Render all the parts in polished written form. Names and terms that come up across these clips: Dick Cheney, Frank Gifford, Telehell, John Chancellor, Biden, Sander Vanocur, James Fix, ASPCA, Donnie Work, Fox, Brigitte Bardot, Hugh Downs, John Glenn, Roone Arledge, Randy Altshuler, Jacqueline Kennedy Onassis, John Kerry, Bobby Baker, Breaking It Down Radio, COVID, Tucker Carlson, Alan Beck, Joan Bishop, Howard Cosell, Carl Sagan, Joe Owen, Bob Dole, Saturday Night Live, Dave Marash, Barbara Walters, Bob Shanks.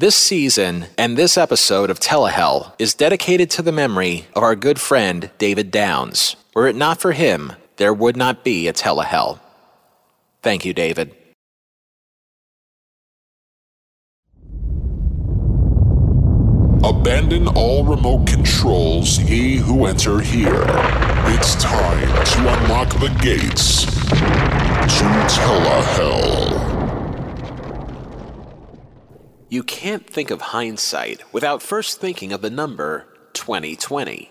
This season and this episode of Telehell is dedicated to the memory of our good friend David Downs. Were it not for him, there would not be a Telehell. Thank you, David. Abandon all remote controls, ye who enter here. It's time to unlock the gates to Telehell. You can't think of hindsight without first thinking of the number 2020.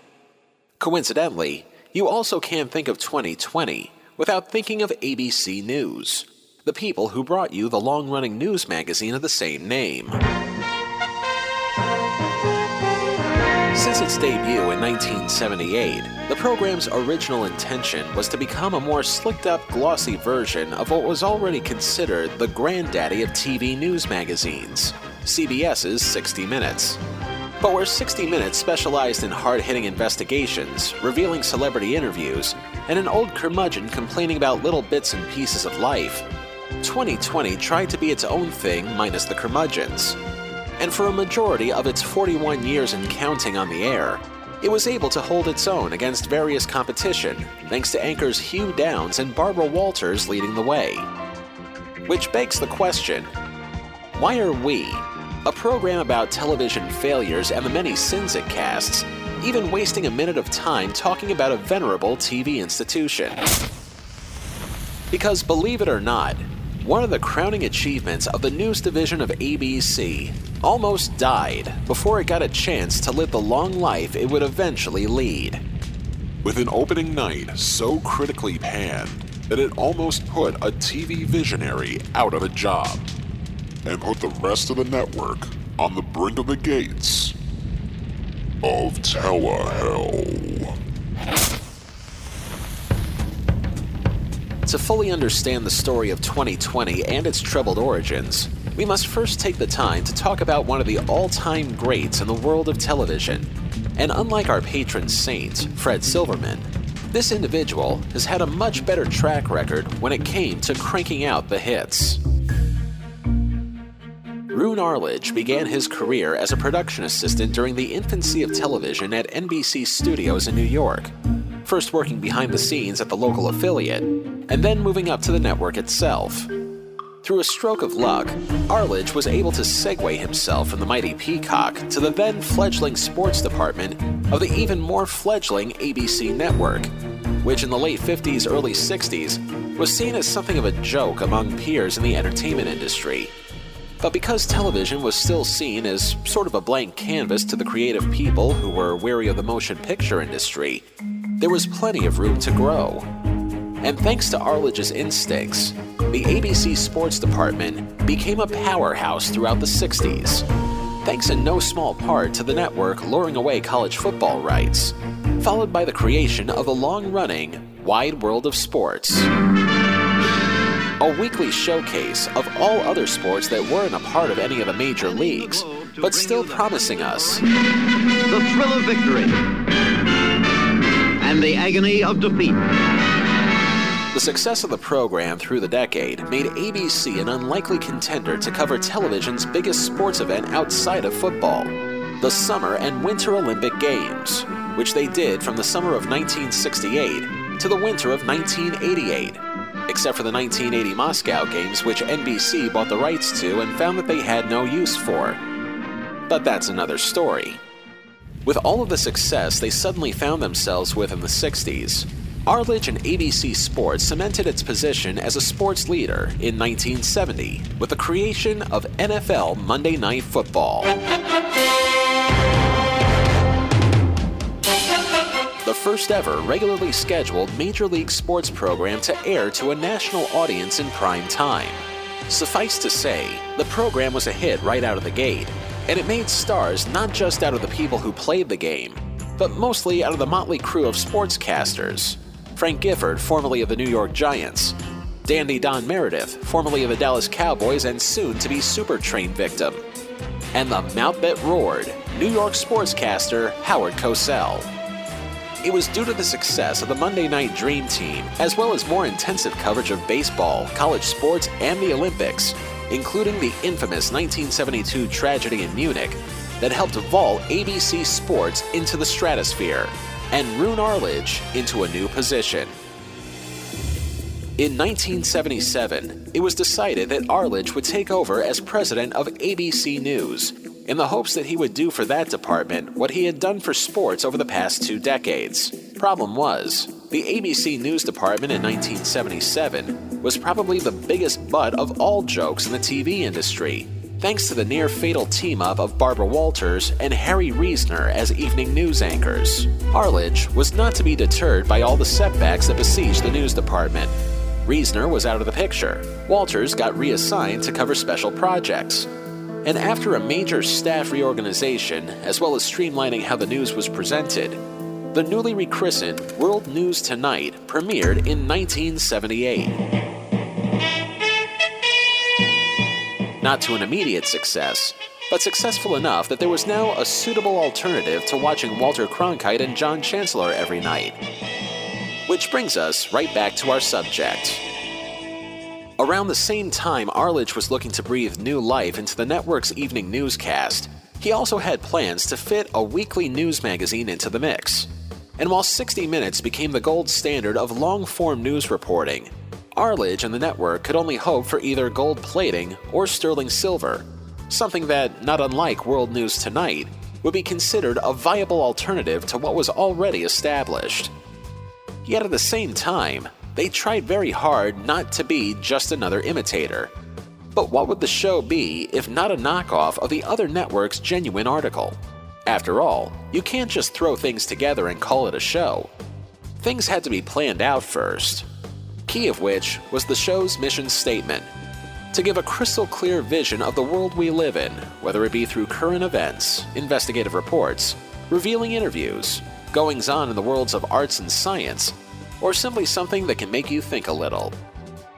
Coincidentally, you also can't think of 2020 without thinking of ABC News, the people who brought you the long-running news magazine of the same name. Since its debut in 1978, the program's original intention was to become a more slicked-up, glossy version of what was already considered the granddaddy of TV news magazines, CBS's 60 Minutes. But where 60 Minutes specialized in hard-hitting investigations, revealing celebrity interviews, and an old curmudgeon complaining about little bits and pieces of life, 2020 tried to be its own thing minus the curmudgeons. And for a majority of its 41 years and counting on the air, it was able to hold its own against various competition, thanks to anchors Hugh Downs and Barbara Walters leading the way. Which begs the question, why are we, a program about television failures and the many sins it casts, even wasting a minute of time talking about a venerable TV institution? Because believe it or not, one of the crowning achievements of the news division of ABC almost died before it got a chance to live the long life it would eventually lead. With an opening night so critically panned that it almost put a TV visionary out of a job and put the rest of the network on the brink of the gates of Telehell. To fully understand the story of 2020 and its troubled origins, we must first take the time to talk about one of the all-time greats in the world of television. And unlike our patron saint, Fred Silverman, this individual has had a much better track record when it came to cranking out the hits. Roone Arledge began his career as a production assistant during the infancy of television at NBC Studios in New York, first working behind the scenes at the local affiliate, and then moving up to the network itself. Through a stroke of luck, Arledge was able to segue himself from the mighty Peacock to the then-fledgling sports department of the even more fledgling ABC network, which in the late 50s, early 60s was seen as something of a joke among peers in the entertainment industry. But because television was still seen as sort of a blank canvas to the creative people who were wary of the motion picture industry, there was plenty of room to grow. And thanks to Arledge's instincts, the ABC sports department became a powerhouse throughout the 60s, thanks in no small part to the network luring away college football rights, followed by the creation of the long-running Wide World of Sports, a weekly showcase of all other sports that weren't a part of any of the major leagues, but still promising us the thrill of victory and the agony of defeat. The success of the program through the decade made ABC an unlikely contender to cover television's biggest sports event outside of football, the Summer and Winter Olympic Games, which they did from the summer of 1968 to the winter of 1988, except for the 1980 Moscow Games, which NBC bought the rights to and found that they had no use for. But that's another story. With all of the success they suddenly found themselves with in the 60s, Arledge and ABC Sports cemented its position as a sports leader in 1970 with the creation of NFL Monday Night Football. The first ever regularly scheduled Major League Sports program to air to a national audience in prime time. Suffice to say, the program was a hit right out of the gate, and it made stars not just out of the people who played the game, but mostly out of the motley crew of sportscasters. Frank Gifford, formerly of the New York Giants, Dandy Don Meredith, formerly of the Dallas Cowboys and soon-to-be Super Train victim, and the mouth that roared, New York sportscaster Howard Cosell. It was due to the success of the Monday Night Dream Team, as well as more intensive coverage of baseball, college sports, and the Olympics, including the infamous 1972 tragedy in Munich that helped vault ABC Sports into the stratosphere and Roone Arledge into a new position. In 1977, it was decided that Arledge would take over as president of ABC News, in the hopes that he would do for that department what he had done for sports over the past 2 decades. Problem was, the ABC News department in 1977 was probably the biggest butt of all jokes in the TV industry, thanks to the near-fatal team-up of Barbara Walters and Harry Reasoner as evening news anchors. Arledge was not to be deterred by all the setbacks that besieged the news department. Reasoner was out of the picture. Walters got reassigned to cover special projects. And after a major staff reorganization, as well as streamlining how the news was presented, the newly rechristened World News Tonight premiered in 1978. Not to an immediate success, but successful enough that there was now a suitable alternative to watching Walter Cronkite and John Chancellor every night. Which brings us right back to our subject. Around the same time Arledge was looking to breathe new life into the network's evening newscast, he also had plans to fit a weekly news magazine into the mix. And while 60 Minutes became the gold standard of long-form news reporting, Arledge and the network could only hope for either gold plating or sterling silver, something that, not unlike World News Tonight, would be considered a viable alternative to what was already established. Yet at the same time, they tried very hard not to be just another imitator. But what would the show be if not a knockoff of the other network's genuine article? After all, you can't just throw things together and call it a show. Things had to be planned out first. Key of which was the show's mission statement, to give a crystal clear vision of the world we live in, whether it be through current events, investigative reports, revealing interviews, goings-on in the worlds of arts and science, or simply something that can make you think a little.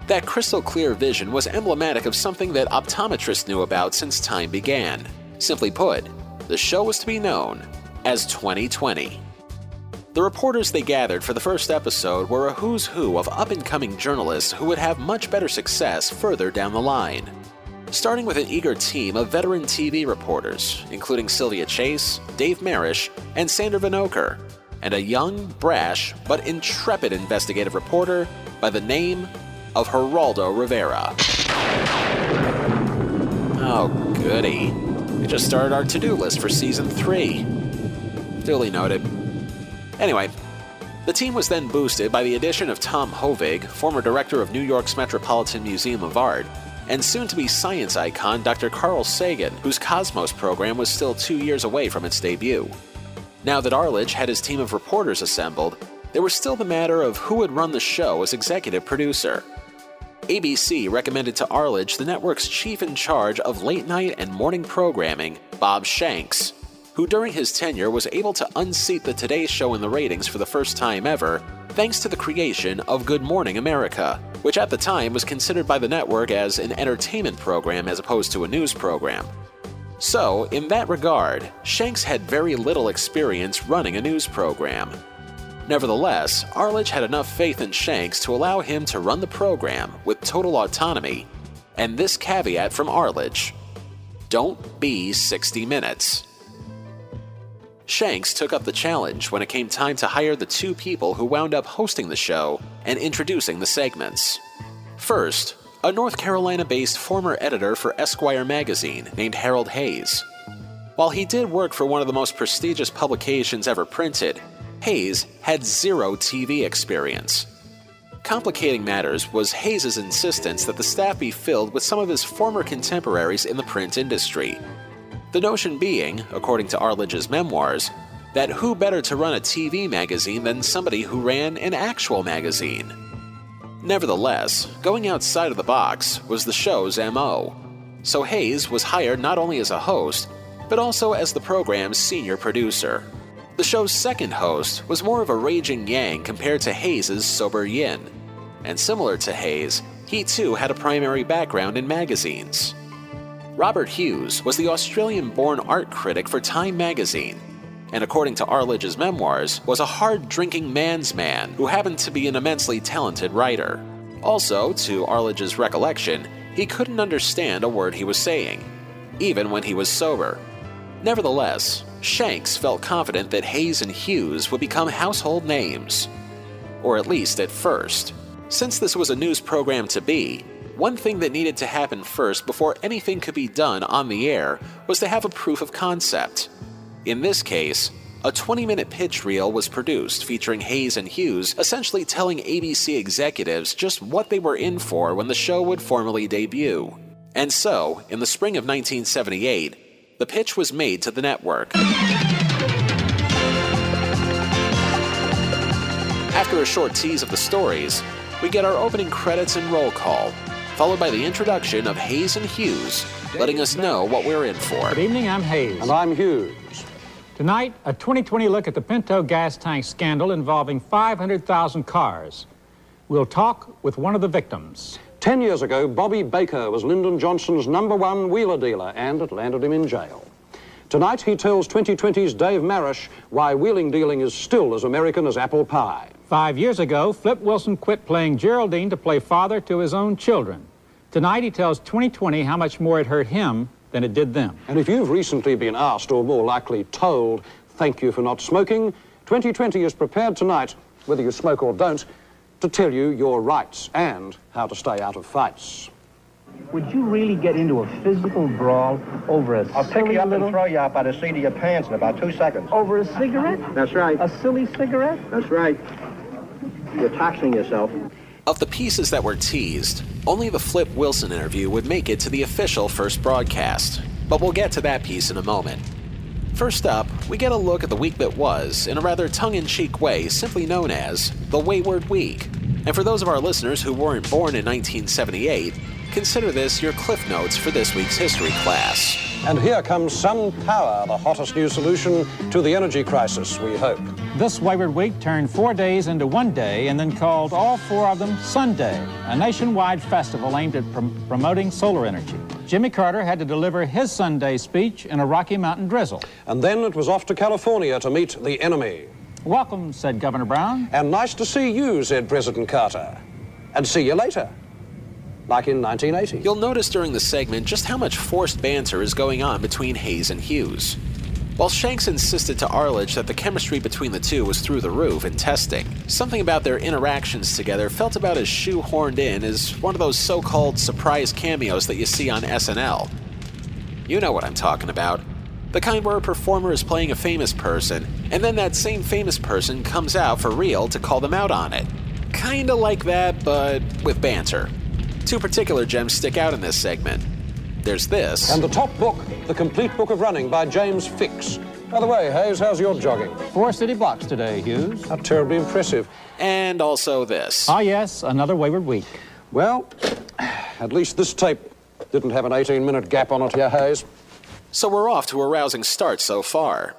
That crystal clear vision was emblematic of something that optometrists knew about since time began. Simply put, the show was to be known as 2020. The reporters they gathered for the first episode were a who's who of up-and-coming journalists who would have much better success further down the line. Starting with an eager team of veteran TV reporters, including Sylvia Chase, Dave Marash, and Sander Vanocur, and a young, brash, but intrepid investigative reporter by the name of Geraldo Rivera. Oh, goody. We just started our to-do list for Season 3. Duly noted. Anyway, the team was then boosted by the addition of Tom Hoving, former director of New York's Metropolitan Museum of Art, and soon-to-be science icon Dr. Carl Sagan, whose Cosmos program was still 2 years away from its debut. Now that Arledge had his team of reporters assembled, there was still the matter of who would run the show as executive producer. ABC recommended to Arledge the network's chief in charge of late-night and morning programming, Bob Shanks, who during his tenure was able to unseat the Today Show in the ratings for the first time ever, thanks to the creation of Good Morning America, which at the time was considered by the network as an entertainment program as opposed to a news program. So, in that regard, Shanks had very little experience running a news program. Nevertheless, Arledge had enough faith in Shanks to allow him to run the program with total autonomy, and this caveat from Arledge: don't be 60 Minutes. Shanks took up the challenge when it came time to hire the 2 people who wound up hosting the show and introducing the segments. First, a North Carolina-based former editor for Esquire magazine named Harold Hayes. While he did work for one of the most prestigious publications ever printed, Hayes had 0 TV experience. Complicating matters was Hayes' insistence that the staff be filled with some of his former contemporaries in the print industry. The notion being, according to Arledge's memoirs, that who better to run a TV magazine than somebody who ran an actual magazine? Nevertheless, going outside of the box was the show's MO, so Hayes was hired not only as a host, but also as the program's senior producer. The show's second host was more of a raging yang compared to Hayes' sober yin, and similar to Hayes, he too had a primary background in magazines. Robert Hughes was the Australian-born art critic for Time magazine, and according to Arledge's memoirs, was a hard-drinking man's man who happened to be an immensely talented writer. Also, to Arledge's recollection, He couldn't understand a word he was saying, even when he was sober. Nevertheless, Shanks felt confident that Hayes and Hughes would become household names. Or at least at first. Since this was a news program to be, one thing that needed to happen first before anything could be done on the air was to have a proof of concept. In this case, a 20-minute pitch reel was produced featuring Hayes and Hughes essentially telling ABC executives just what they were in for when the show would formally debut. And so, in the spring of 1978, the pitch was made to the network. After a short tease of the stories, we get our opening credits and roll call, followed by the introduction of Hayes and Hughes, letting us know what we're in for. Good evening, I'm Hayes. And I'm Hughes. Tonight, a 2020 look at the Pinto gas tank scandal involving 500,000 cars. We'll talk with one of the victims. 10 years ago, Bobby Baker was Lyndon Johnson's #1 wheeler dealer, and it landed him in jail. Tonight, he tells 2020's Dave Marash why wheeling dealing is still as American as apple pie. 5 years ago, Flip Wilson quit playing Geraldine to play father to his own children. Tonight, he tells 2020 how much more it hurt him than it did them. And if you've recently been asked, or more likely told, thank you for not smoking, 2020 is prepared tonight, whether you smoke or don't, to tell you your rights and how to stay out of fights. Would you really get into a physical brawl over a I'll pick you up and throw you up by the seat of your pants in about 2 seconds. Over a cigarette? That's right. A silly cigarette? That's right. You're taxing yourself. Of the pieces that were teased, only the Flip Wilson interview would make it to the official first broadcast, but we'll get to that piece in a moment. First up, we get a look at the week that was, in a rather tongue-in-cheek way, simply known as the Wayward Week. And for those of our listeners who weren't born in 1978, consider this your Cliff Notes for this week's history class. And here comes Sun Power, the hottest new solution to the energy crisis, we hope. This Wayward Week turned 4 days into 1 day and then called all four of them Sunday, a nationwide festival aimed at promoting solar energy. Jimmy Carter had to deliver his Sunday speech in a Rocky Mountain drizzle. And then it was off to California to meet the enemy. Welcome, said Governor Brown. And nice to see you, said President Carter. And see you later. Like in 1980. You'll notice during the segment just how much forced banter is going on between Hayes and Hughes. While Shanks insisted to Arledge that the chemistry between the two was through the roof in testing, something about their interactions together felt about as shoehorned in as one of those so-called surprise cameos that you see on SNL. You know what I'm talking about. The kind where a performer is playing a famous person, and then that same famous person comes out for real to call them out on it. Kinda like that, but with banter. Two particular gems stick out in this segment. There's this. And the top book, The Complete Book of Running by James Fix. By the way, Hayes, how's your jogging? 4 city blocks today, Hughes. Not terribly impressive. And also this. Ah, yes, another Wayward Week. Well, at least this tape didn't have an 18-minute gap on it here, Hayes. So we're off to a rousing start so far.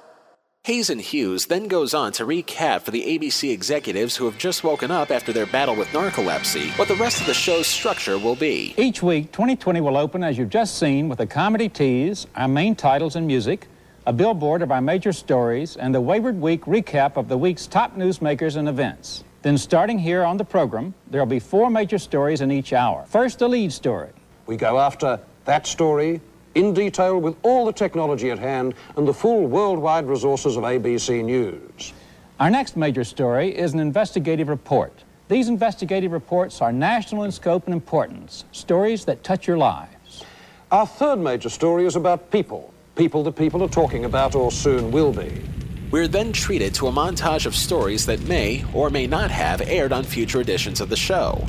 Hayes and Hughes then goes on to recap for the ABC executives who have just woken up after their battle with narcolepsy what the rest of the show's structure will be. Each week, 2020 will open, as you've just seen, with a comedy tease, our main titles and music, a billboard of our major stories, and the Wayward Week recap of the week's top newsmakers and events. Then starting here on the program, there'll be 4 major stories in each hour. First, the lead story. We go after that story in detail with all the technology at hand and the full worldwide resources of ABC News. Our next major story is an investigative report. These investigative reports are national in scope and importance, stories that touch your lives. Our third major story is about people, people that people are talking about or soon will be. We're then treated to a montage of stories that may or may not have aired on future editions of the show.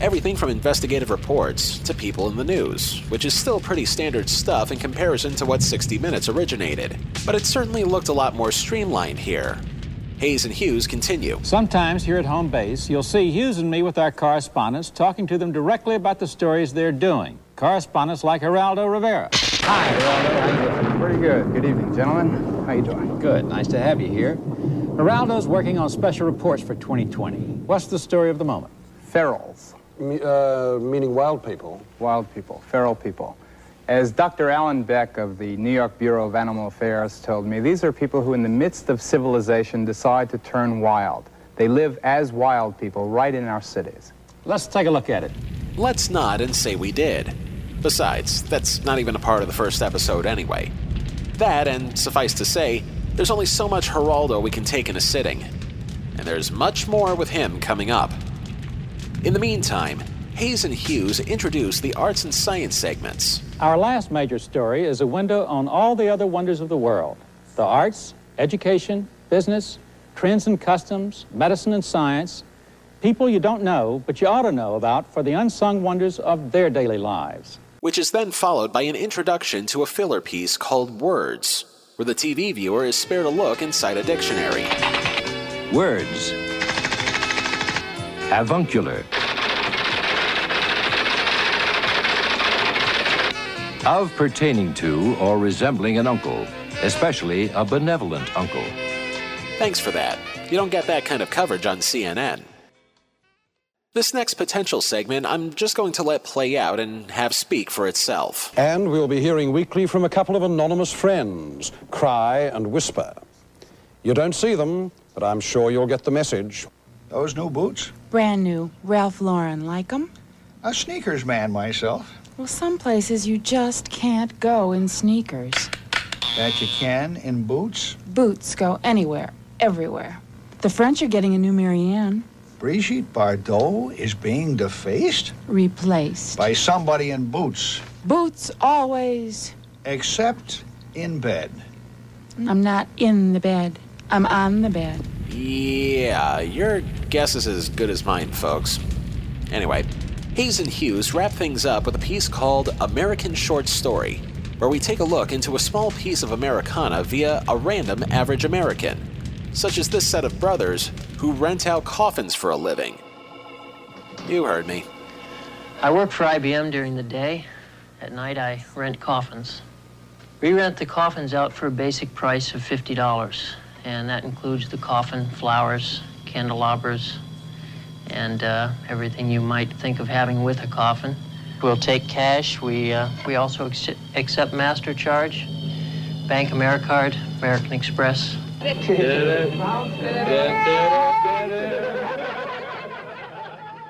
Everything from investigative reports to people in the news, which is still pretty standard stuff in comparison to what 60 Minutes originated. But it certainly looked a lot more streamlined here. Hayes and Hughes continue. Sometimes here at home base, you'll see Hughes and me with our correspondents talking to them directly about the stories they're doing. Correspondents like Geraldo Rivera. Hi, Geraldo. How you doing? Pretty good. Good evening, gentlemen. How you doing? Good. Nice to have you here. Geraldo's working on special reports for 2020. What's the story of the moment? Ferals. Meaning wild people? Wild people, feral people. As Dr. Alan Beck of the New York Bureau of Animal Affairs told me, these are people who in the midst of civilization decide to turn wild. They live as wild people right in our cities. Let's take a look at it. Let's nod and say we did. Besides, that's not even a part of the first episode anyway. That, and suffice to say, there's only so much Geraldo we can take in a sitting. And there's much more with him coming up. In the meantime, Hayes and Hughes introduce the arts and science segments. Our last major story is a window on all the other wonders of the world. The arts, education, business, trends and customs, medicine and science, people you don't know, but you ought to know about for the unsung wonders of their daily lives. Which is then followed by an introduction to a filler piece called Words, where the TV viewer is spared a look inside a dictionary. Words. Avuncular. Of pertaining to or resembling an uncle, especially a benevolent uncle. Thanks for that. You don't get that kind of coverage on CNN. This next potential segment, I'm just going to let play out and have speak for itself. And we'll be hearing weekly from a couple of anonymous friends, Cry and Whisper. You don't see them, but I'm sure you'll get the message. Those new boots? Brand new. Ralph Lauren, like them? A sneakers man myself. Well, some places you just can't go in sneakers. That you can in boots? Boots go anywhere, everywhere. The French are getting a new Marianne. Brigitte Bardot is being defaced? Replaced. By somebody in boots. Boots always. Except in bed. I'm not in the bed. I'm on the bed. Yeah, your guess is as good as mine, folks. Anyway, Hayes and Hughes wrap things up with a piece called American Short Story, where we take a look into a small piece of Americana via a random average American, such as this set of brothers who rent out coffins for a living. You heard me. I work for IBM during the day. At night, I rent coffins. We rent the coffins out for a basic price of $50, and that includes the coffin, flowers, candelabras, and everything you might think of having with a coffin. We'll take cash. We also accept Master Charge, Bank AmeriCard, American Express.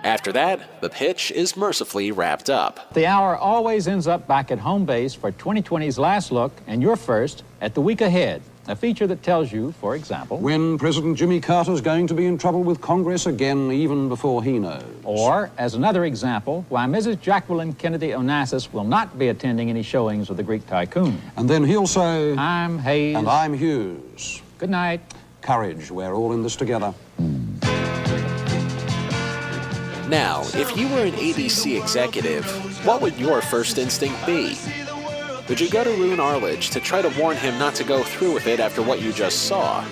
After that, the pitch is mercifully wrapped up. The hour always ends up back at home base for 2020's Last Look and your first at the week ahead. A feature that tells you, for example, when President Jimmy Carter's going to be in trouble with Congress again, even before he knows. Or, as another example, why Mrs. Jacqueline Kennedy Onassis will not be attending any showings of The Greek Tycoon. And then he'll say, I'm Hayes. And I'm Hughes. Good night. Courage, we're all in this together. Now, if you were an ABC executive, what would your first instinct be? Would you go to Roone Arledge to try to warn him not to go through with it after what you just saw?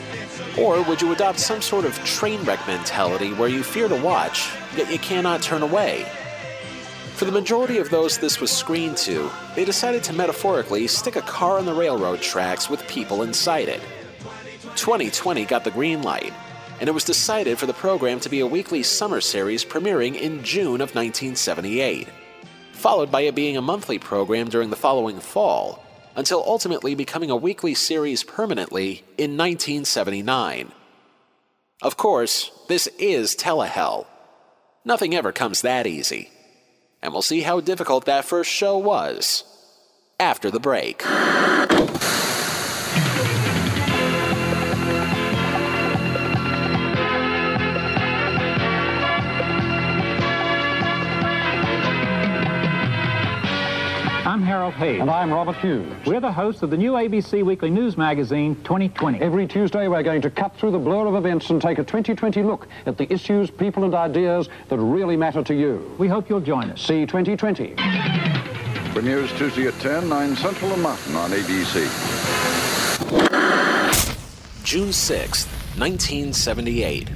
Or would you adopt some sort of train wreck mentality where you fear to watch, yet you cannot turn away? For the majority of those this was screened to, they decided to metaphorically stick a car on the railroad tracks with people inside it. 2020 got the green light, and it was decided for the program to be a weekly summer series premiering in June of 1978. Followed by it being a monthly program during the following fall, until ultimately becoming a weekly series permanently in 1979. Of course, this is Telehell. Nothing ever comes that easy. And we'll see how difficult that first show was after the break. I'm Harold Hayes. And I'm Robert Hughes. We're the hosts of the new ABC Weekly News magazine, 2020. Every Tuesday, we're going to cut through the blur of events and take a 2020 look at the issues, people and ideas that really matter to you. We hope you'll join us. See 2020. Premieres Tuesday at 10, 9 Central and Mountain on ABC. June 6th, 1978.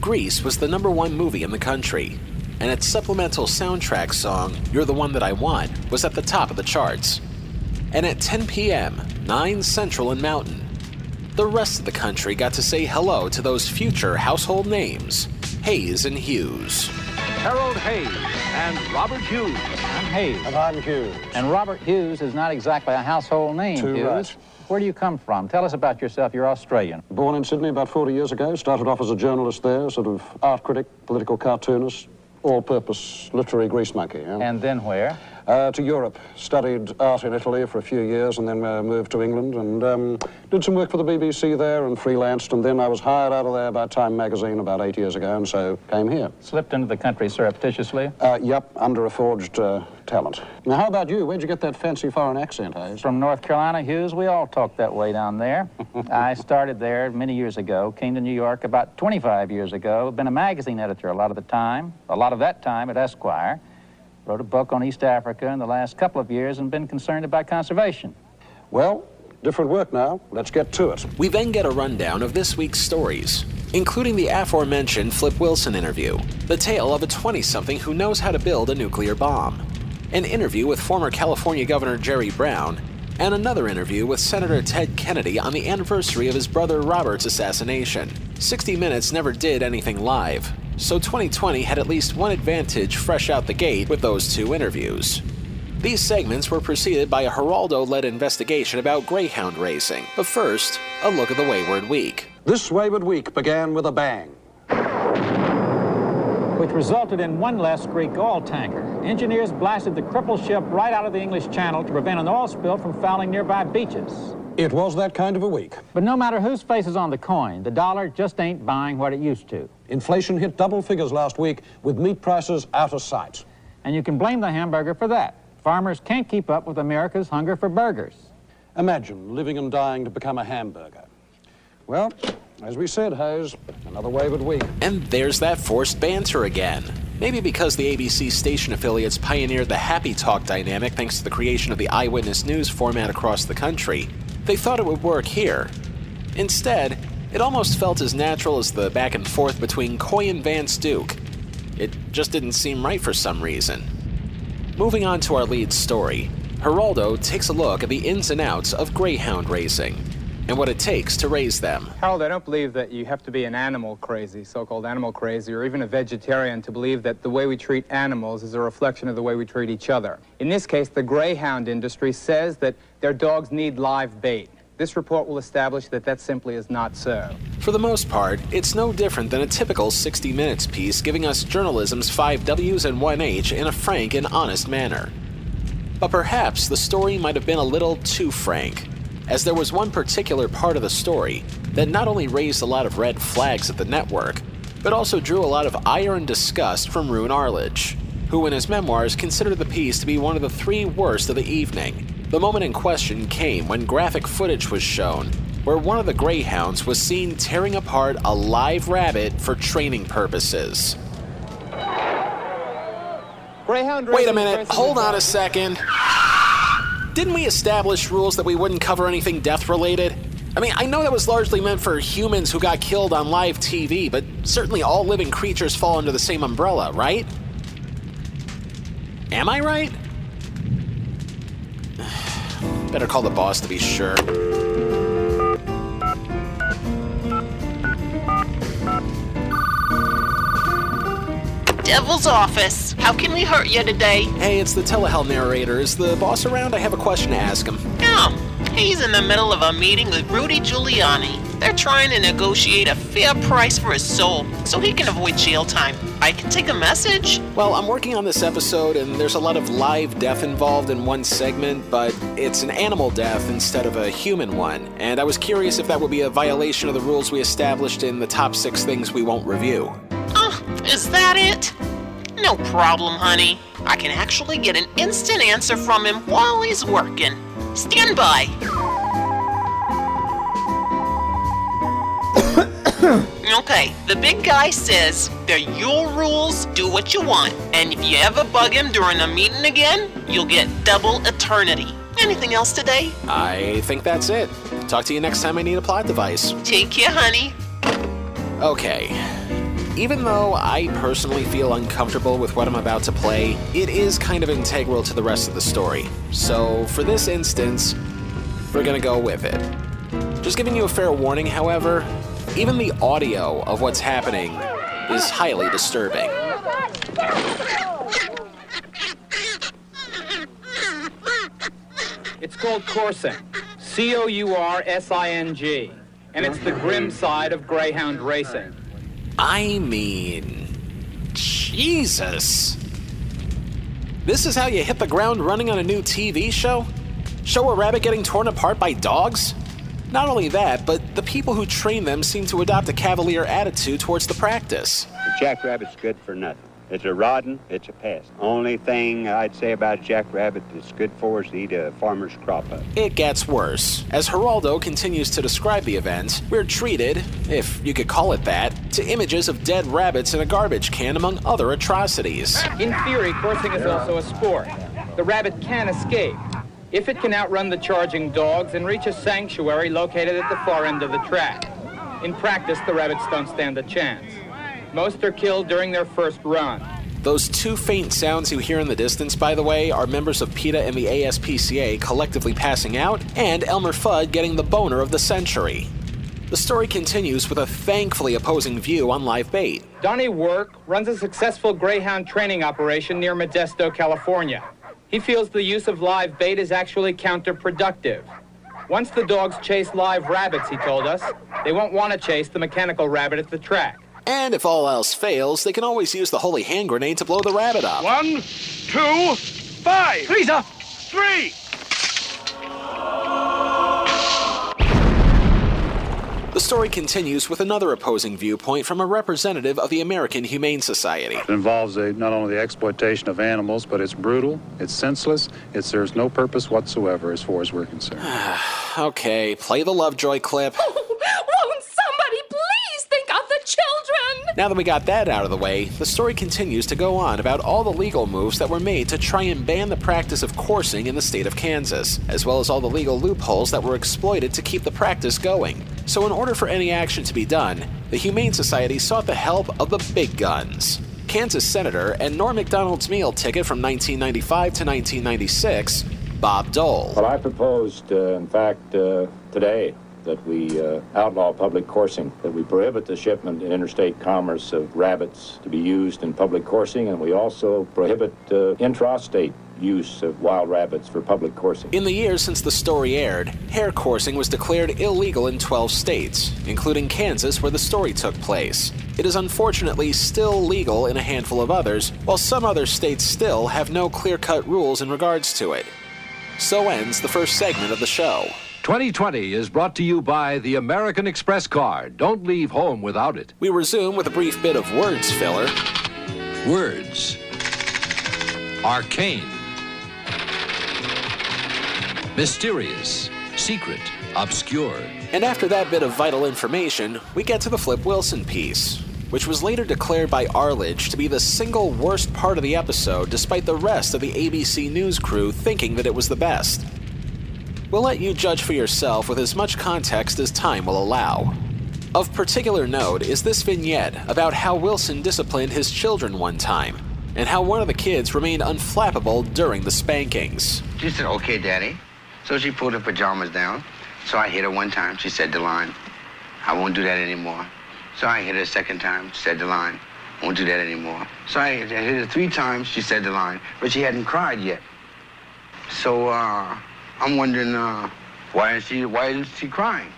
Grease was the #1 movie in the country, and its supplemental soundtrack song, You're the One That I Want, was at the top of the charts. And at 10 p.m., 9 Central and Mountain, the rest of the country got to say hello to those future household names, Hayes and Hughes. Harold Hayes and Robert Hughes. I'm Hayes. And I'm Hughes. And Robert Hughes is not exactly a household name, Hughes. Too right. Where do you come from? Tell us about yourself. You're Australian. Born in Sydney about 40 years ago. Started off as a journalist there, sort of art critic, political cartoonist, all-purpose literary grease monkey. Yeah? And then where? to Europe, studied art in Italy for a few years and then moved to England and did some work for the BBC there and freelanced, and then I was hired out of there by Time magazine about 8 years ago, and so came here. Slipped into the country surreptitiously? Yep, under a forged talent. Now how about you? Where'd you get that fancy foreign accent, Hayes? From North Carolina, Hughes. We all talk that way down there. I started there many years ago, came to New York about 25 years ago, been a magazine editor a lot of the time, a lot of that time at Esquire, wrote a book on East Africa in the last couple of years and been concerned about conservation. Well, different work now. Let's get to it. We then get a rundown of this week's stories, including the aforementioned Flip Wilson interview, the tale of a 20-something who knows how to build a nuclear bomb, an interview with former California Governor Jerry Brown, and another interview with Senator Ted Kennedy on the anniversary of his brother Robert's assassination. 60 Minutes never did anything live, so 2020 had at least one advantage fresh out the gate with those two interviews. These segments were preceded by a Geraldo-led investigation about greyhound racing, but first, a look at the Wayward Week. This Wayward Week began with a bang, which resulted in one less Greek oil tanker. Engineers blasted the crippled ship right out of the English Channel to prevent an oil spill from fouling nearby beaches. It was that kind of a week. But no matter whose face is on the coin, the dollar just ain't buying what it used to. Inflation hit double figures last week, with meat prices out of sight. And you can blame the hamburger for that. Farmers can't keep up with America's hunger for burgers. Imagine living and dying to become a hamburger. Well, as we said, Hayes, another wayward week. And there's that forced banter again. Maybe because the ABC station affiliates pioneered the happy talk dynamic thanks to the creation of the Eyewitness News format across the country, they thought it would work here. Instead, it almost felt as natural as the back and forth between Coy and Vance Duke. It just didn't seem right for some reason. Moving on to our lead story, Geraldo takes a look at the ins and outs of greyhound racing and what it takes to raise them. Harold, I don't believe that you have to be an animal crazy, so-called animal crazy, or even a vegetarian to believe that the way we treat animals is a reflection of the way we treat each other. In this case, the greyhound industry says that their dogs need live bait. This report will establish that that simply is not so. For the most part, it's no different than a typical 60 Minutes piece giving us journalism's 5 W's and 1 H in a frank and honest manner. But perhaps the story might have been a little too frank, as there was one particular part of the story that not only raised a lot of red flags at the network, but also drew a lot of ire and disgust from Roone Arledge, who in his memoirs considered the piece to be one of the 3 worst of the evening. The moment in question came when graphic footage was shown, where one of the greyhounds was seen tearing apart a live rabbit for training purposes. Wait a minute, hold on a second. Didn't we establish rules that we wouldn't cover anything death-related? I mean, I know that was largely meant for humans who got killed on live TV, but certainly all living creatures fall under the same umbrella, right? Am I right? Better call the boss to be sure. Devil's office. How can we hurt you today? Hey, it's the Telehell narrator. Is the boss around? I have a question to ask him. No, he's in the middle of a meeting with Rudy Giuliani. They're trying to negotiate a fair price for his soul, so he can avoid jail time. I can take a message? Well, I'm working on this episode, and there's a lot of live death involved in one segment, but it's an animal death instead of a human one, and I was curious if that would be a violation of the rules we established in the top 6 things we won't review. Oh, is that it? No problem, honey. I can actually get an instant answer from him while he's working. Stand by. Okay, the big guy says they're your rules, do what you want, and if you ever bug him during a meeting again, you'll get double eternity. Anything else today? I think that's it. Talk to you next time I need a plot device. Take care, honey. Okay. Even though I personally feel uncomfortable with what I'm about to play, it is kind of integral to the rest of the story. So, for this instance, we're gonna go with it. Just giving you a fair warning, however, even the audio of what's happening is highly disturbing. It's called coursing. C-O-U-R-S-I-N-G. And it's the grim side of greyhound racing. I mean, Jesus. This is how you hit the ground running on a new TV show? Show a rabbit getting torn apart by dogs? Not only that, but the people who train them seem to adopt a cavalier attitude towards the practice. The jackrabbit's good for nothing. It's a rodent, it's a pest. Only thing I'd say about jackrabbit that's good for is to eat a farmer's crop up. It gets worse. As Geraldo continues to describe the event, we're treated, if you could call it that, to images of dead rabbits in a garbage can, among other atrocities. In theory, coursing is also a sport. The rabbit can escape if it can outrun the charging dogs and reach a sanctuary located at the far end of the track. In practice, the rabbits don't stand a chance. Most are killed during their first run. Those two faint sounds you hear in the distance, by the way, are members of PETA and the ASPCA collectively passing out, and Elmer Fudd getting the boner of the century. The story continues with a thankfully opposing view on live bait. Donnie Work runs a successful greyhound training operation near Modesto, California. He feels the use of live bait is actually counterproductive. Once the dogs chase live rabbits, he told us, they won't want to chase the mechanical rabbit at the track. And if all else fails, they can always use the holy hand grenade to blow the rabbit up. 1, 2, 5! Lisa! 3! The story continues with another opposing viewpoint from a representative of the American Humane Society. It involves not only the exploitation of animals, but it's brutal, it's senseless, it serves no purpose whatsoever as far as we're concerned. Okay, play the Lovejoy clip. Children! Now that we got that out of the way, the story continues to go on about all the legal moves that were made to try and ban the practice of coursing in the state of Kansas, as well as all the legal loopholes that were exploited to keep the practice going. So in order for any action to be done, the Humane Society sought the help of the big guns. Kansas Senator and Norm MacDonald's meal ticket from 1995 to 1996, Bob Dole. Well, I proposed, in fact, today, that we outlaw public coursing, that we prohibit the shipment in interstate commerce of rabbits to be used in public coursing, and we also prohibit intrastate use of wild rabbits for public coursing. In the years since the story aired, hare coursing was declared illegal in 12 states, including Kansas, where the story took place. It is unfortunately still legal in a handful of others, while some other states still have no clear-cut rules in regards to it. So ends the first segment of the show. 2020 is brought to you by the American Express card. Don't leave home without it. We resume with a brief bit of words filler. Words. Arcane. Mysterious. Secret. Obscure. And after that bit of vital information, we get to the Flip Wilson piece, which was later declared by Arledge to be the single worst part of the episode, despite the rest of the ABC News crew thinking that it was the best. We'll let you judge for yourself with as much context as time will allow. Of particular note is this vignette about how Wilson disciplined his children one time, and how one of the kids remained unflappable during the spankings. She said, "Okay, Daddy." So she pulled her pajamas down. So I hit her one time. She said the line, "I won't do that anymore." So I hit her a second time. She said the line, "Won't do that anymore." So I hit her 3 times. She said the line, but she hadn't cried yet. So, I'm wondering, why isn't she crying?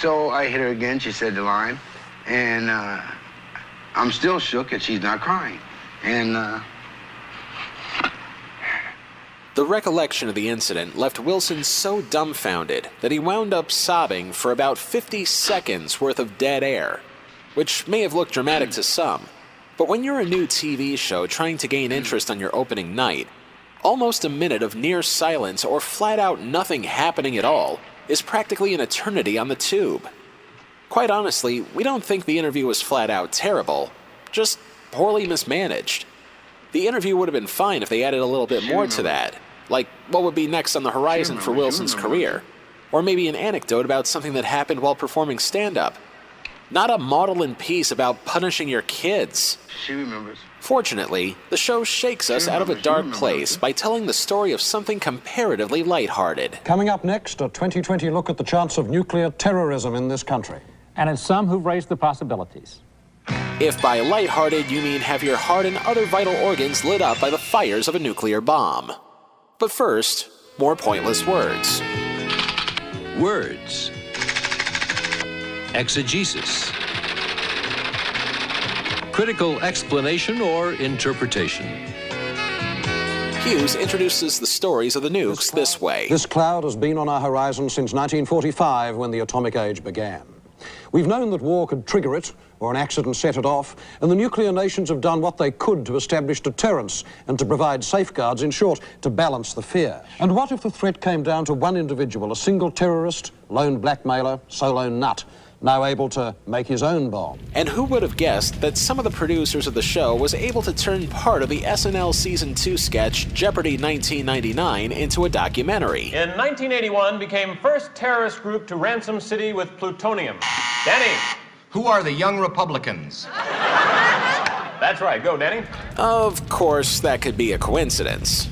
So I hit her again, she said the line, and I'm still shook and she's not crying. And The recollection of the incident left Wilson so dumbfounded that he wound up sobbing for about 50 seconds worth of dead air, which may have looked dramatic to some. But when you're a new TV show trying to gain interest on your opening night, almost a minute of near silence or flat-out nothing happening at all is practically an eternity on the tube. Quite honestly, we don't think the interview was flat-out terrible, just poorly mismanaged. The interview would have been fine if they added a little bit more to that, like what would be next on the horizon for Wilson's career, or maybe an anecdote about something that happened while performing stand-up. Not a maudlin piece about punishing your kids. She remembers. Fortunately, the show shakes us out of a dark place by telling the story of something comparatively lighthearted. Coming up next, a 2020 look at the chance of nuclear terrorism in this country. And it's some who've raised the possibilities. If by lighthearted you mean have your heart and other vital organs lit up by the fires of a nuclear bomb. But first, more pointless words. Words. Exegesis. Critical explanation or interpretation. Hughes introduces the stories of the nukes this way. This cloud has been on our horizon since 1945, when the atomic age began. We've known that war could trigger it, or an accident set it off, and the nuclear nations have done what they could to establish deterrence and to provide safeguards, in short, to balance the fear. And what if the threat came down to one individual, a single terrorist, lone blackmailer, solo nut, now able to make his own bomb? And who would have guessed that some of the producers of the show was able to turn part of the SNL Season 2 sketch Jeopardy 1999 into a documentary? In 1981 became first terrorist group to ransom city with plutonium. Danny! Who are the Young Republicans? That's right, go Danny. Of course, that could be a coincidence.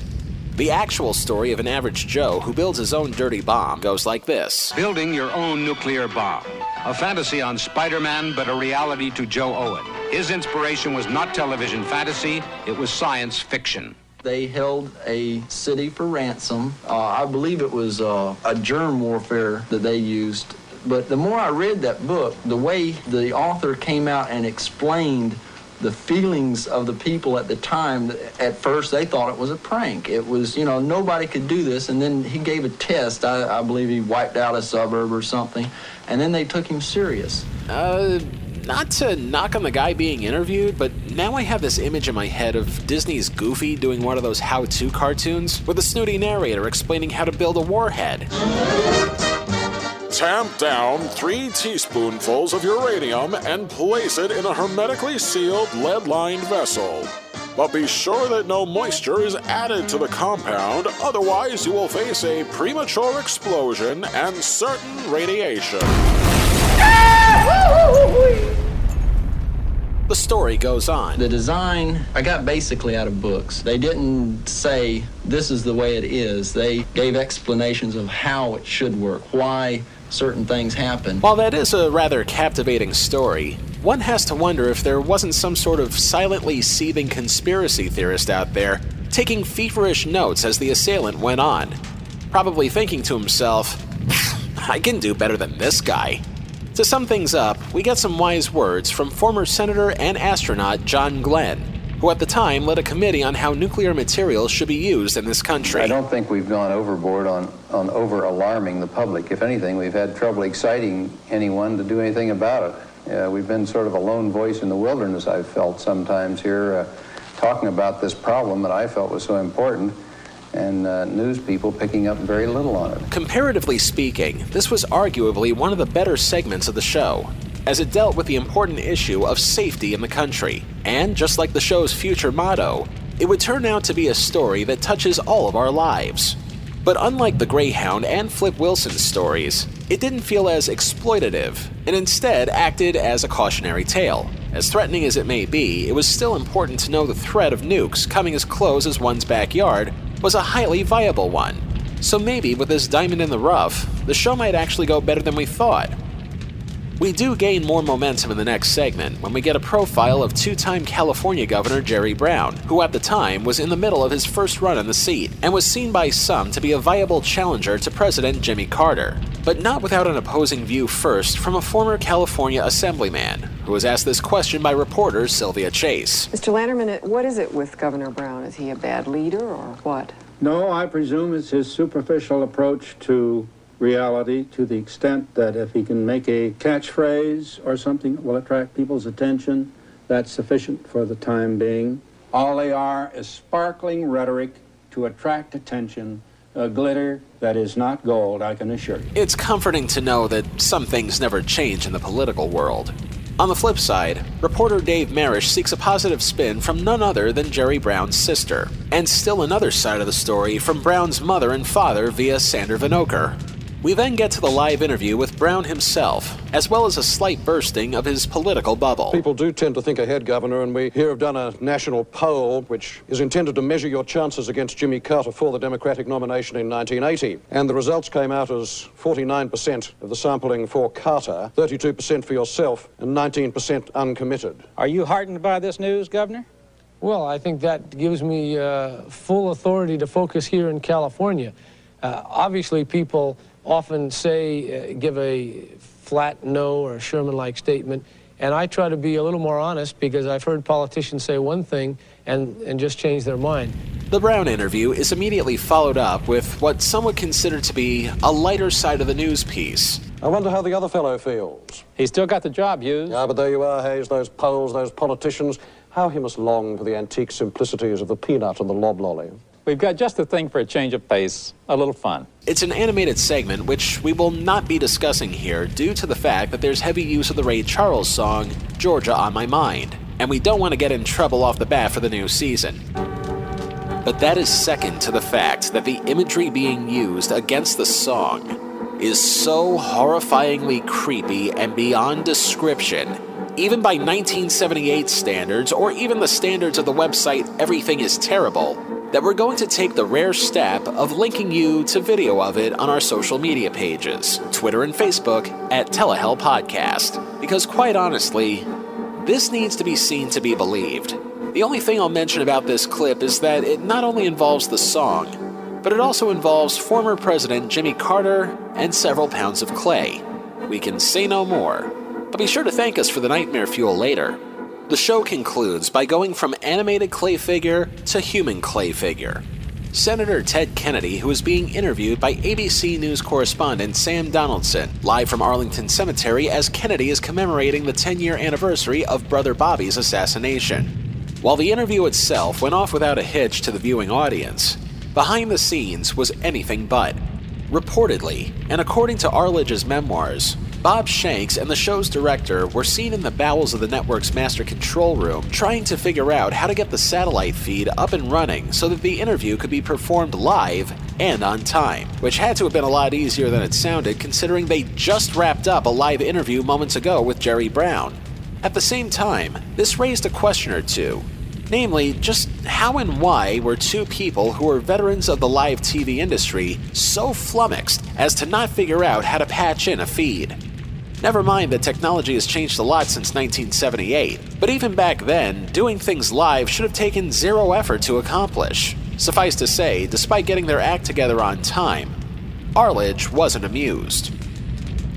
The actual story of an average Joe who builds his own dirty bomb goes like this. Building your own nuclear bomb. A fantasy on Spider-Man, but a reality to Joe Owen. His inspiration was not television fantasy, it was science fiction. They held a city for ransom. I believe it was a germ warfare that they used. But the more I read that book, the way the author came out and explained the feelings of the people at the time, at first they thought it was a prank. It was, you know, nobody could do this. And then he gave a test. I believe he wiped out a suburb or something. And then they took him serious. Not to knock on the guy being interviewed, but now I have this image in my head of Disney's Goofy doing one of those how-to cartoons with a snooty narrator explaining how to build a warhead. Tamp down 3 teaspoonfuls of uranium and place it in a hermetically sealed lead-lined vessel. But be sure that no moisture is added to the compound, otherwise you will face a premature explosion and certain radiation. The story goes on. The design, I got basically out of books. They didn't say, this is the way it is. They gave explanations of how it should work, why certain things happen. While that is a rather captivating story, one has to wonder if there wasn't some sort of silently seething conspiracy theorist out there taking feverish notes as the assailant went on, probably thinking to himself, I can do better than this guy. To sum things up, we get some wise words from former Senator and astronaut John Glenn, who at the time led a committee on how nuclear materials should be used in this country. I don't think we've gone overboard on over-alarming the public. If anything, we've had trouble exciting anyone to do anything about it. We've been sort of a lone voice in the wilderness, I've felt sometimes here, talking about this problem that I felt was so important, and news people picking up very little on it. Comparatively speaking, this was arguably one of the better segments of the show, as it dealt with the important issue of safety in the country. And just like the show's future motto, it would turn out to be a story that touches all of our lives. But unlike the Greyhound and Flip Wilson stories, it didn't feel as exploitative, and instead acted as a cautionary tale. As threatening as it may be, it was still important to know the threat of nukes coming as close as one's backyard was a highly viable one. So maybe with this diamond in the rough, the show might actually go better than we thought. We do gain more momentum in the next segment when we get a profile of two-time California Governor Jerry Brown, who at the time was in the middle of his first run in the seat and was seen by some to be a viable challenger to President Jimmy Carter, but not without an opposing view first from a former California assemblyman, who was asked this question by reporter Sylvia Chase. Mr. Landerman, what is it with Governor Brown? Is he a bad leader or what? No, I presume it's his superficial approach to reality, to the extent that if he can make a catchphrase or something that will attract people's attention, that's sufficient for the time being. All they are is sparkling rhetoric to attract attention, a glitter that is not gold, I can assure you. It's comforting to know that some things never change in the political world. On the flip side, reporter Dave Marash seeks a positive spin from none other than Jerry Brown's sister, and still another side of the story from Brown's mother and father via Sander Vanocur. We then get to the live interview with Brown himself, as well as a slight bursting of his political bubble. People do tend to think ahead, Governor, and we here have done a national poll which is intended to measure your chances against Jimmy Carter for the Democratic nomination in 1980. And the results came out as 49% of the sampling for Carter, 32% for yourself, and 19% uncommitted. Are you heartened by this news, Governor? Well, I think that gives me full authority to focus here in California. Obviously, people often say, give a flat no or a Sherman-like statement, And I try to be a little more honest because I've heard politicians say one thing and just change their mind. The Brown interview is immediately followed up with what some would consider to be a lighter side of the news piece. I wonder how the other fellow feels. He's still got the job, Hughes. Yeah, but there you are, Hayes, those polls, those politicians. How he must long for the antique simplicities of the peanut and the loblolly. We've got just the thing for a change of pace, a little fun. It's an animated segment, which we will not be discussing here due to the fact that there's heavy use of the Ray Charles song, Georgia on My Mind, and we don't want to get in trouble off the bat for the new season. But that is second to the fact that the imagery being used against the song is so horrifyingly creepy and beyond description, even by 1978 standards, or even the standards of the website Everything Is Terrible, that we're going to take the rare step of linking you to video of it on our social media pages, Twitter and Facebook, at Telehell Podcast. Because quite honestly, this needs to be seen to be believed. The only thing I'll mention about this clip is that it not only involves the song, but it also involves former President Jimmy Carter and several pounds of clay. We can say no more, but be sure to thank us for the nightmare fuel later. The show concludes by going from animated clay figure to human clay figure. Senator Ted Kennedy, who is being interviewed by ABC News correspondent Sam Donaldson, live from Arlington Cemetery as Kennedy is commemorating the 10-year anniversary of Brother Bobby's assassination. While the interview itself went off without a hitch to the viewing audience, behind the scenes was anything but. Reportedly, and according to Arledge's memoirs, Bob Shanks and the show's director were seen in the bowels of the network's master control room trying to figure out how to get the satellite feed up and running so that the interview could be performed live and on time, which had to have been a lot easier than it sounded considering they just wrapped up a live interview moments ago with Jerry Brown. At the same time, this raised a question or two. Namely, just how and why were two people who were veterans of the live TV industry so flummoxed as to not figure out how to patch in a feed? Never mind that technology has changed a lot since 1978, but even back then, doing things live should have taken zero effort to accomplish. Suffice to say, despite getting their act together on time, Arledge wasn't amused.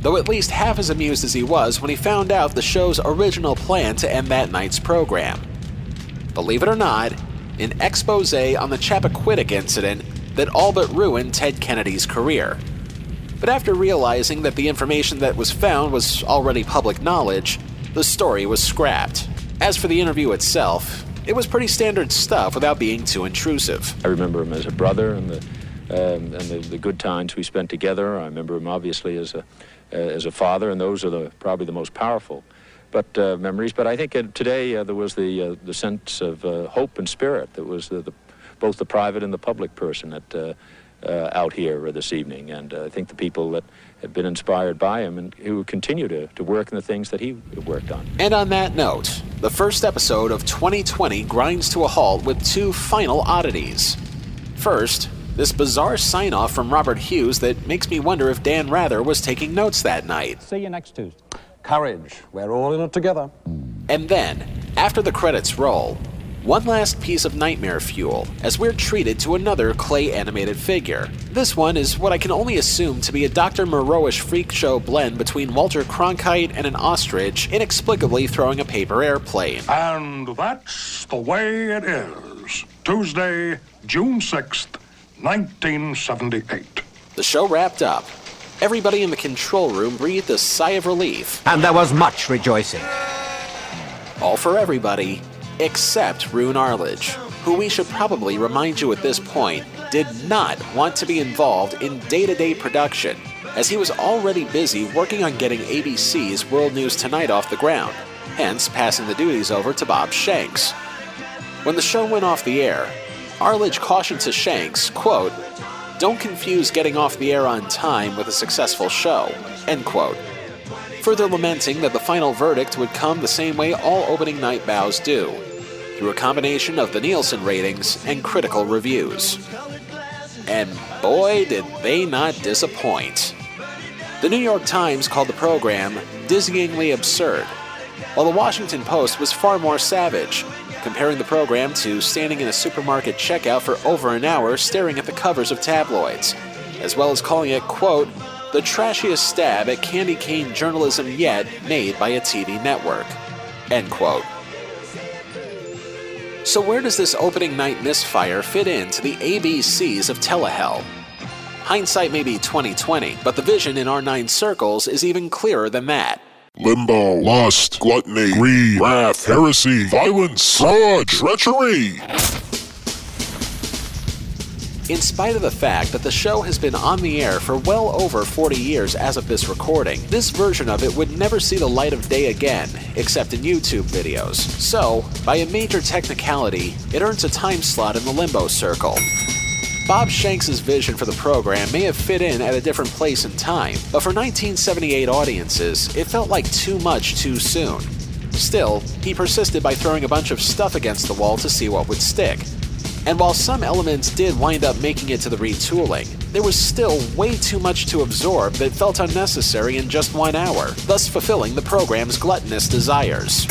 Though at least half as amused as he was when he found out the show's original plan to end that night's program. Believe it or not, an exposé on the Chappaquiddick incident that all but ruined Ted Kennedy's career. But after realizing that the information that was found was already public knowledge, the story was scrapped. As for the interview itself, it was pretty standard stuff without being too intrusive. I remember him as a brother and the good times we spent together. I remember him obviously as a father, and those are probably the most powerful memories, but I think today there was the sense of hope and spirit that was both the private and the public person out here this evening, and I think the people that have been inspired by him and who continue to work in the things that he worked on. And on that note, the first episode of 2020 grinds to a halt with two final oddities. First, this bizarre sign-off from Robert Hughes that makes me wonder if Dan Rather was taking notes that night. See you next Tuesday. Courage, we're all in it together. And then, after the credits roll, one last piece of nightmare fuel as we're treated to another clay animated figure. This one is what I can only assume to be a Dr. Moreau-ish freak show blend between Walter Cronkite and an ostrich inexplicably throwing a paper airplane. And that's the way it is. Tuesday, June 6th, 1978. The show wrapped up. Everybody in the control room breathed a sigh of relief. And there was much rejoicing. All for everybody, except Roone Arledge, who we should probably remind you at this point did not want to be involved in day-to-day production, as he was already busy working on getting ABC's World News Tonight off the ground, hence passing the duties over to Bob Shanks. When the show went off the air, Arledge cautioned to Shanks, quote, "Don't confuse getting off the air on time with a successful show," end quote, further lamenting that the final verdict would come the same way all opening night bows do, through a combination of the Nielsen ratings and critical reviews. And boy, did they not disappoint. The New York Times called the program dizzyingly absurd, while the Washington Post was far more savage, comparing the program to standing in a supermarket checkout for over an hour staring at the covers of tabloids, as well as calling it, quote, the trashiest stab at candy cane journalism yet made by a TV network." End quote. So where does this opening night misfire fit into the ABCs of Telehell? Hindsight may be 20/20, but the vision in our nine circles is even clearer than that. Limbo, lust, gluttony, greed, wrath, heresy, violence, fraud, treachery. In spite of the fact that the show has been on the air for well over 40 years as of this recording, this version of it would never see the light of day again, except in YouTube videos. So, by a major technicality, it earns a time slot in the limbo circle. Bob Shanks' vision for the program may have fit in at a different place and time, but for 1978 audiences, it felt like too much too soon. Still, he persisted by throwing a bunch of stuff against the wall to see what would stick. And while some elements did wind up making it to the retooling, there was still way too much to absorb that felt unnecessary in just 1 hour, thus fulfilling the program's gluttonous desires.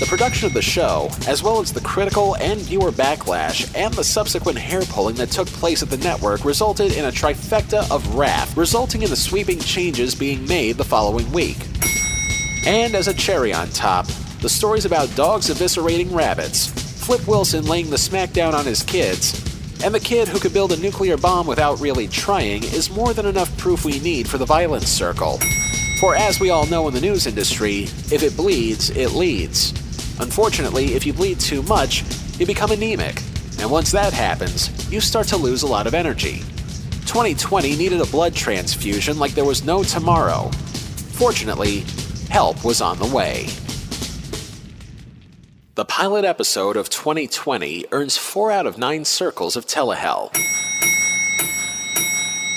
The production of the show, as well as the critical and viewer backlash and the subsequent hair-pulling that took place at the network, resulted in a trifecta of wrath, resulting in the sweeping changes being made the following week. And as a cherry on top, the stories about dogs eviscerating rabbits, Flip Wilson laying the smackdown on his kids, and the kid who could build a nuclear bomb without really trying is more than enough proof we need for the violence circle. For as we all know in the news industry, if it bleeds, it leads. Unfortunately, if you bleed too much, you become anemic, and once that happens, you start to lose a lot of energy. 2020 needed a blood transfusion like there was no tomorrow. Fortunately, help was on the way. The pilot episode of 2020 earns 4 out of 9 circles of Telehell.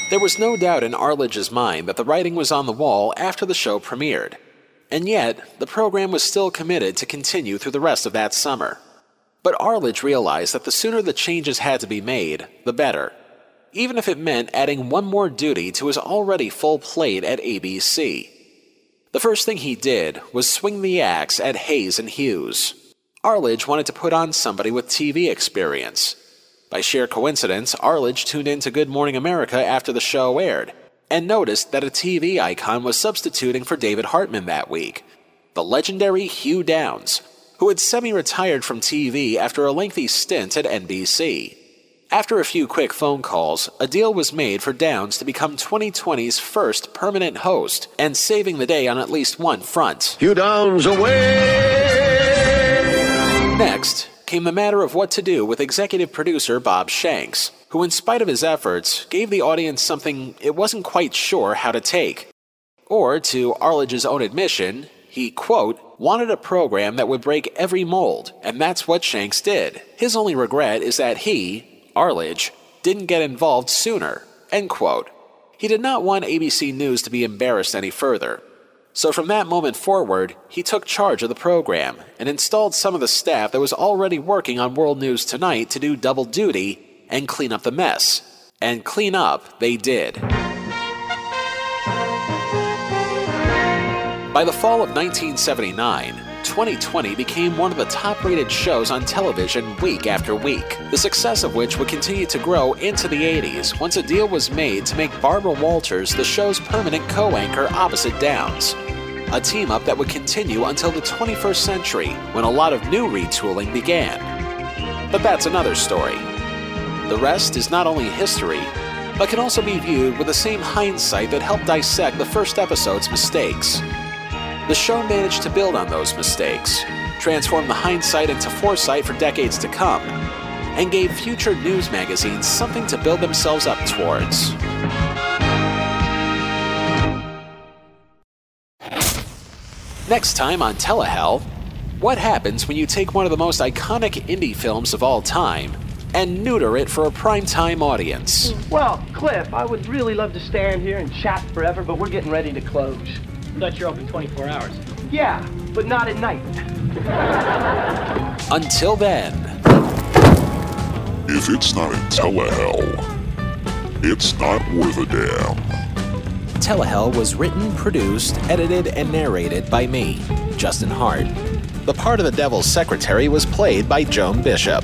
There was no doubt in Arledge's mind that the writing was on the wall after the show premiered, and yet the program was still committed to continue through the rest of that summer. But Arledge realized that the sooner the changes had to be made, the better, even if it meant adding one more duty to his already full plate at ABC. The first thing he did was swing the axe at Hayes and Hughes. Arledge wanted to put on somebody with TV experience. By sheer coincidence, Arledge tuned into Good Morning America after the show aired, and noticed that a TV icon was substituting for David Hartman that week, the legendary Hugh Downs, who had semi-retired from TV after a lengthy stint at NBC. After a few quick phone calls, a deal was made for Downs to become 2020's first permanent host, and saving the day on at least one front. Hugh Downs away! Next came the matter of what to do with executive producer Bob Shanks, who in spite of his efforts gave the audience something it wasn't quite sure how to take. Or, to Arledge's own admission, he, quote, wanted a program that would break every mold, and that's what Shanks did. His only regret is that he, Arledge, didn't get involved sooner, end quote. He did not want ABC News to be embarrassed any further. So from that moment forward, he took charge of the program and installed some of the staff that was already working on World News Tonight to do double duty and clean up the mess. And clean up they did. By the fall of 1979, 2020 became one of the top-rated shows on television week after week, the success of which would continue to grow into the 80s once a deal was made to make Barbara Walters the show's permanent co-anchor opposite Downs, a team-up that would continue until the 21st century, when a lot of new retooling began. But that's another story. The rest is not only history, but can also be viewed with the same hindsight that helped dissect the first episode's mistakes. The show managed to build on those mistakes, transform the hindsight into foresight for decades to come, and gave future news magazines something to build themselves up towards. Next time on Telehell, what happens when you take one of the most iconic indie films of all time and neuter it for a primetime audience? Well, Cliff, I would really love to stand here and chat forever, but we're getting ready to close. I thought you're open 24 hours. Yeah, but not at night. Until then. If it's not in Telehell, it's not worth a damn. Telehell was written, produced, edited, and narrated by me, Justin Hart. The part of the Devil's Secretary was played by Joan Bishop.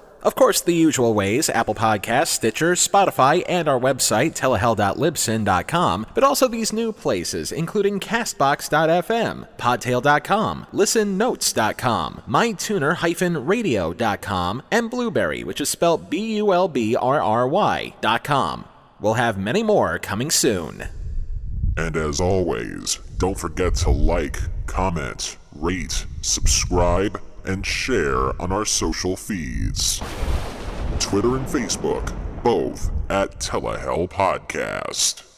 Of course, the usual ways, Apple Podcasts, Stitcher, Spotify, and our website, telehell.libsyn.com, but also these new places, including Castbox.fm, Podtail.com, ListenNotes.com, MyTuner-Radio.com, and Blueberry, which is spelled BULBRRY.com. We'll have many more coming soon. And as always, don't forget to like, comment, rate, subscribe, and share on our social feeds. Twitter and Facebook, both at Telehell Podcast.